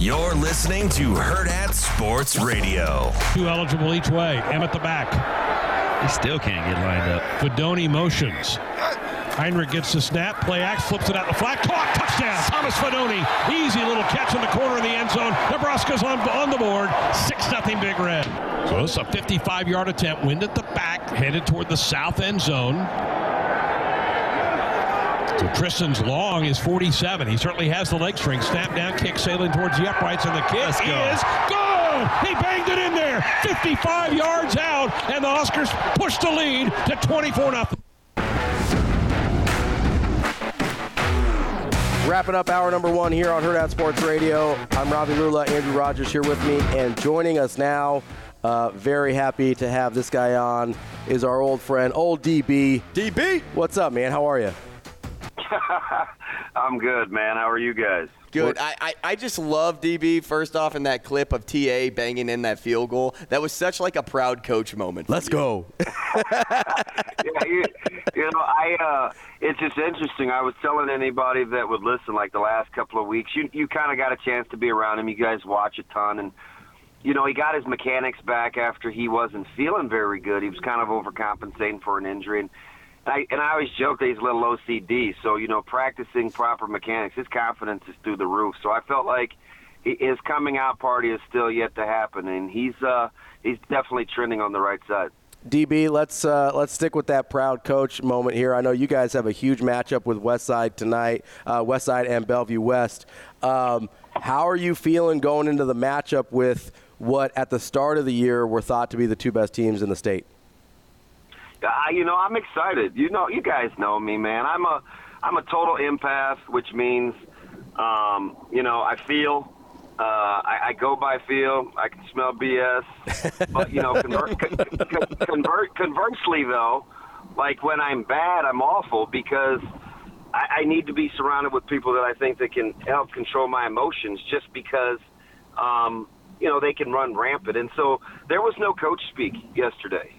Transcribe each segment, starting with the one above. You're listening to Hurrdat Sports Radio. Two eligible each way. M at the back. He still can't get lined up. Fidone motions. Heinrich gets the snap. Play axe. Flips it out the flat. Caught. Touchdown. Thomas Fidone. Easy little catch in the corner of the end zone. Nebraska's on the board. 6-0 Big Red. So it's a 55-yard attempt. Wind at the back. Headed toward the south end zone. So Tristan's long is 47. He certainly has the leg strength. Snap down, kick sailing towards the uprights, and the kick is goal! He banged it in there, 55 yards out, and the Huskers push the lead to 24-0. Wrapping up hour number one here on Hurrdat Sports Radio. I'm Ravi Lulla, Andrew Rogers here with me, and joining us now, very happy to have this guy on, is our old friend, old DB. DB! What's up, man? How are you? I'm good, man. How are you guys? Good. I just love DB, first off, in that clip of TA banging in that field goal. That was such like a proud coach moment. Let's go. You know, it's just interesting. I was telling anybody that would listen, like the last couple of weeks, you kind of got a chance to be around him. You guys watch a ton. And, you know, he got his mechanics back after he wasn't feeling very good. He was kind of overcompensating for an injury. And I always joke that he's a little OCD, so, you know, practicing proper mechanics, his confidence is through the roof. So I felt like his coming out party is still yet to happen, and he's definitely trending on the right side. DB, let's stick with that proud coach moment here. I know you guys have a huge matchup with Westside tonight, Westside and Bellevue West. How are you feeling going into the matchup with what at the start of the year were thought to be the two best teams in the state? You know, I'm excited. You know, you guys know me, man. I'm a total empath, which means, you know, I feel. I go by feel. I can smell BS. But, you know, conversely, though, like when I'm bad, I'm awful because I need to be surrounded with people that I think that can help control my emotions just because, you know, they can run rampant. And so there was no coach speak yesterday.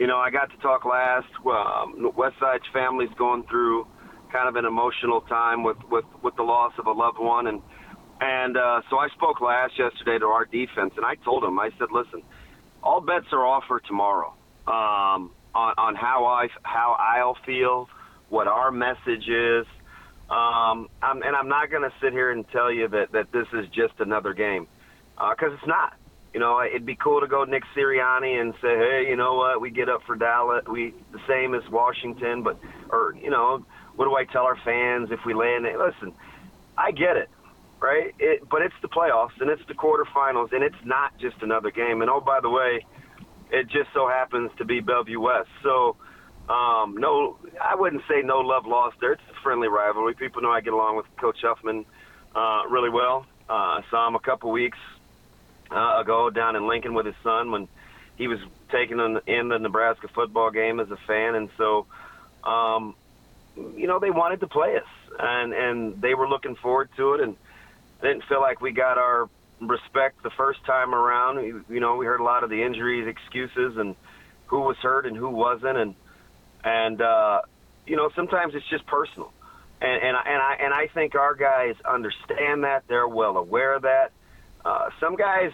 You know, I got to talk last. Westside's family's going through kind of an emotional time with the loss of a loved one. And so I spoke yesterday to our defense, and I told them, I said, listen, all bets are off for tomorrow on how I'll feel, what our message is. I'm not going to sit here and tell you that this is just another game because it's not. You know, it'd be cool to go Nick Sirianni and say, hey, you know what, we get up for Dallas, the same as Washington, or, you know, what do I tell our fans if we land it? Listen, I get it, right? But it's the playoffs, and it's the quarterfinals, and it's not just another game. And, oh, by the way, it just so happens to be Bellevue West. So, no, I wouldn't say no love lost there. It's a friendly rivalry. People know I get along with Coach Huffman really well. I saw him a couple weeks ago down in Lincoln with his son when he was taking in the Nebraska football game as a fan. And so, you know, they wanted to play us, and they were looking forward to it. And I didn't feel like we got our respect the first time around. You know, we heard a lot of the injuries, excuses, and who was hurt and who wasn't, and you know, sometimes it's just personal. And I think our guys understand that. They're well aware of that. Some guys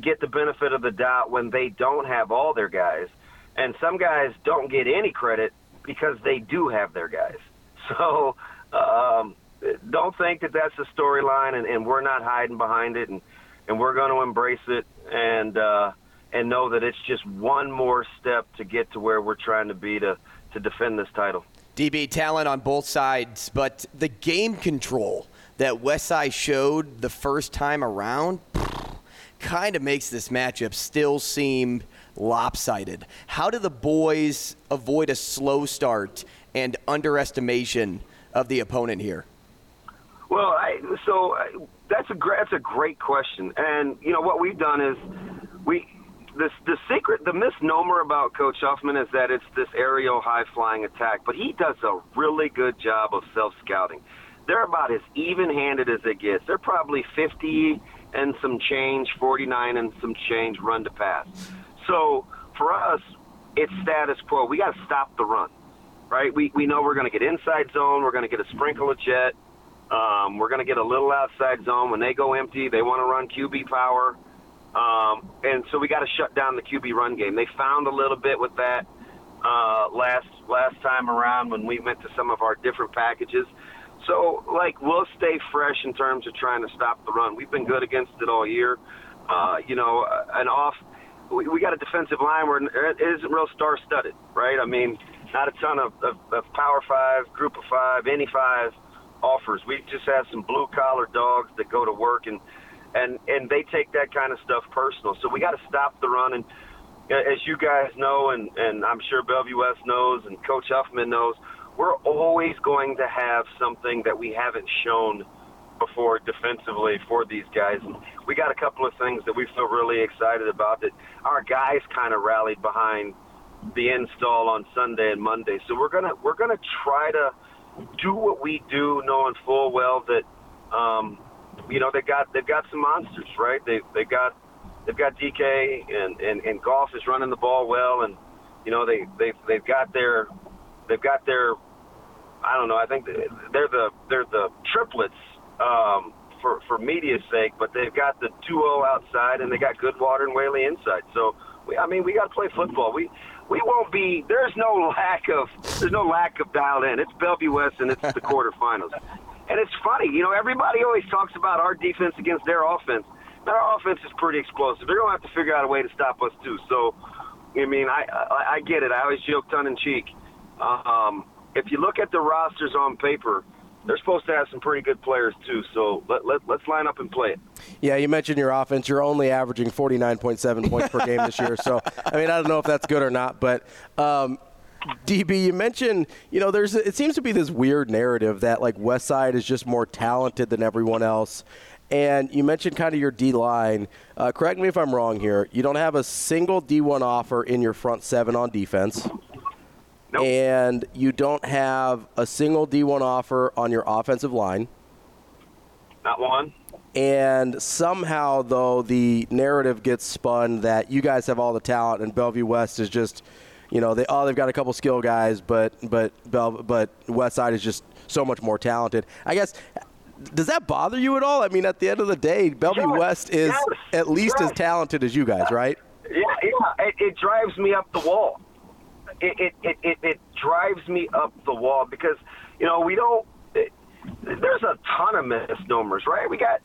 get the benefit of the doubt when they don't have all their guys, and some guys don't get any credit because they do have their guys. So don't think that that's the storyline, and we're not hiding behind it, and we're going to embrace it and know that it's just one more step to get to where we're trying to be to defend this title. DB, talent on both sides, but the game control that Westside showed the first time around kind of makes this matchup still seem lopsided. How do the boys avoid a slow start and underestimation of the opponent here? Well, that's a great question, and you know what we've done is the misnomer about Coach Huffman is that it's this aerial high-flying attack, but he does a really good job of self-scouting. They're about as even-handed as it gets. They're probably 50 and some change, 49 and some change run to pass. So for us, it's status quo. We got to stop the run, right? We know we're going to get inside zone. We're going to get a sprinkle of jet. We're going to get a little outside zone. When they go empty, they want to run QB power. And so we got to shut down the QB run game. They found a little bit with that last time around when we went to some of our different packages. So, like, we'll stay fresh in terms of trying to stop the run. We've been good against it all year. We got a defensive line where it isn't real star-studded, right? I mean, not a ton of Power 5, Group of 5, any 5 offers. We just have some blue-collar dogs that go to work and they take that kind of stuff personal. So we got to stop the run. And as you guys know, and I'm sure Bellevue West knows and Coach Huffman knows, we're always going to have something that we haven't shown before defensively for these guys. And we got a couple of things that we feel really excited about that our guys kind of rallied behind the install on Sunday and Monday. So we're gonna try to do what we do, knowing full well that they've got some monsters, right? They've got DK and Goff is running the ball well, and you know they've got their I don't know, I think they're the triplets for media's sake, but they've got the duo outside and they got Goodwater and Whaley inside. So we got to play football. We won't be. There's no lack of dialed in. It's Bellevue West and it's the quarterfinals. And it's funny, you know, everybody always talks about our defense against their offense. But our offense is pretty explosive. They're going to have to figure out a way to stop us, too. So, I mean, I get it. I always joke tongue-in-cheek. If you look at the rosters on paper, they're supposed to have some pretty good players, too. So let's line up and play it. Yeah, you mentioned your offense. You're only averaging 49.7 points per game this year. So, I mean, I don't know if that's good or not, but DB, you mentioned, you know, it seems to be this weird narrative that, like, Westside is just more talented than everyone else. And you mentioned kind of your D-line. Correct me if I'm wrong here. You don't have a single D1 offer in your front seven on defense. Nope. And you don't have a single D1 offer on your offensive line. Not one. And somehow, though, the narrative gets spun that you guys have all the talent and Bellevue West is just – you know, they've got a couple skill guys, but Westside is just so much more talented. I guess, does that bother you at all? I mean, at the end of the day, Bellevue West is at least as talented as you guys, right? Yeah. It drives me up the wall. It drives me up the wall because, you know, there's a ton of misnomers, right? We got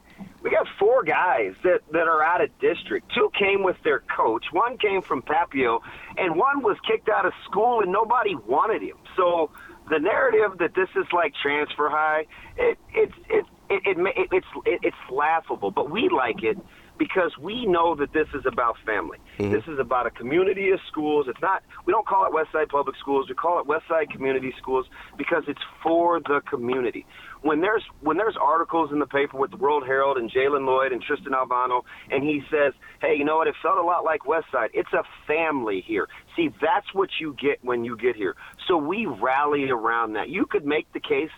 four guys that are out of district. Two came with their coach. One came from Papio, and one was kicked out of school, and nobody wanted him. So the narrative that this is like transfer high, it's laughable. But we like it because we know that this is about family. Mm-hmm. This is about a community of schools. It's not. We don't call it Westside Public Schools. We call it Westside Community Schools because it's for the community. When there's articles in the paper with the World Herald and Jalen Lloyd and Tristan Alvano, and he says, hey, you know what, it felt a lot like Westside. It's a family here. See, that's what you get when you get here. So we rally around that. You could make the case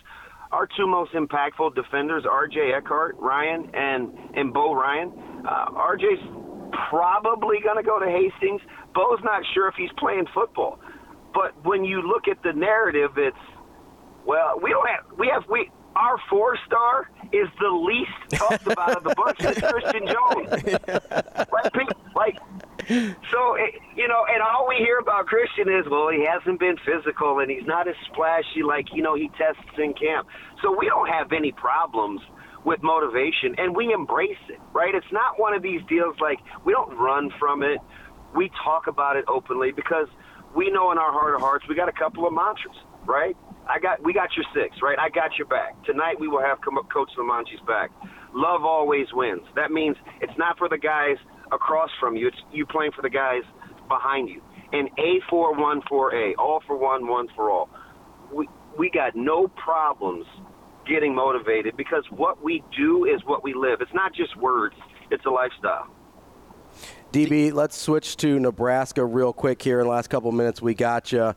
our two most impactful defenders, R.J. Eckhart, Ryan, and Bo Ryan. R.J.'s probably going to go to Hastings. Bo's not sure if he's playing football. But when you look at the narrative, it's, well, our four-star is the least talked about of the bunch is Christian Jones. And all we hear about Christian is, well, he hasn't been physical and he's not as splashy he tests in camp. So we don't have any problems with motivation, and we embrace it, right? It's not one of these deals like we don't run from it. We talk about it openly because we know in our heart of hearts we got a couple of mantras, right? We got your six, right? I got your back. Tonight we will have Coach Lamanchi's back. Love always wins. That means it's not for the guys across from you. It's you playing for the guys behind you. And A for one for A, all for one, one for all. We got no problems getting motivated because what we do is what we live. It's not just words. It's a lifestyle. DB, let's switch to Nebraska real quick here. In the last couple of minutes we got you.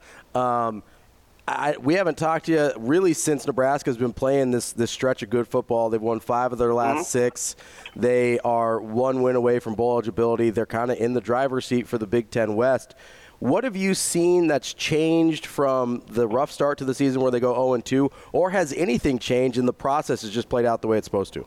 We haven't talked to you really since Nebraska's been playing this stretch of good football. They've won 5 of their last 6. They are one win away from bowl eligibility. They're kind of in the driver's seat for the Big Ten West. What have you seen that's changed from the rough start to the season where they go 0-2, or has anything changed and the process has just played out the way it's supposed to?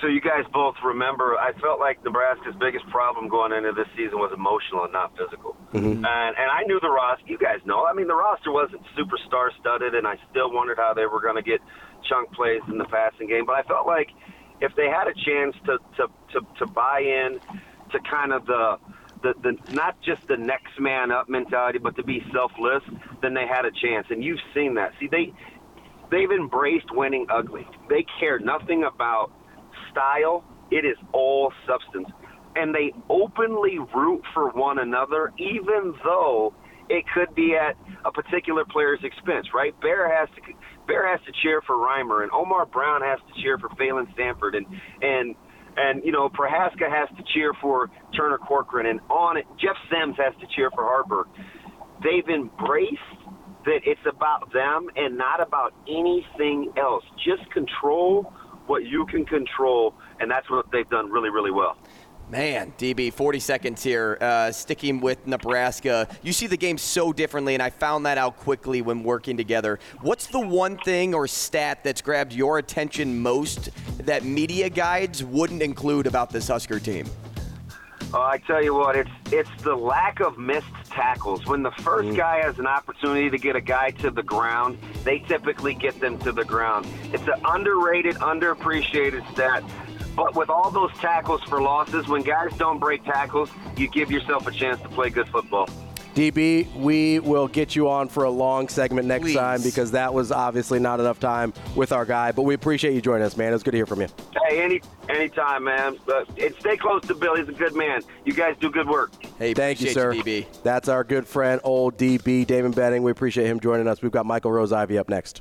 So you guys both remember, I felt like Nebraska's biggest problem going into this season was emotional and not physical. Mm-hmm. And I knew the roster. You guys know. I mean, the roster wasn't super star-studded, and I still wondered how they were going to get chunk plays in the passing game. But I felt like if they had a chance to buy in to kind of the not just the next man up mentality, but to be selfless, then they had a chance. And you've seen that. See, they've embraced winning ugly. They care nothing about style. It is all substance, and they openly root for one another, even though it could be at a particular player's expense, right? Bear has to cheer for Reimer, and Omar Brown has to cheer for Phelan Stanford, and Prohaska has to cheer for Turner Corcoran, and on it, Jeff Sims has to cheer for Harburg. They've embraced that it's about them and not about anything else. Just control what you can control, and that's what they've done really, really well. Man, DB, 40 seconds here. Sticking with Nebraska, you see the game so differently, and I found that out quickly when working together. What's the one thing or stat that's grabbed your attention most that media guides wouldn't include about this Husker team? I tell you what, it's the lack of missed tackles. When the first guy has an opportunity to get a guy to the ground, they typically get them to the ground. It's an underrated, underappreciated stat. But with all those tackles for losses, when guys don't break tackles, you give yourself a chance to play good football. DB, we will get you on for a long segment next time because that was obviously not enough time with our guy. But we appreciate you joining us, man. It was good to hear from you. Hey, anytime, man. And stay close to Bill. He's a good man. You guys do good work. Hey, thank you, sir. You, DB. That's our good friend, old DB, Damon Benning. We appreciate him joining us. We've got Michael Rose-Ivy up next.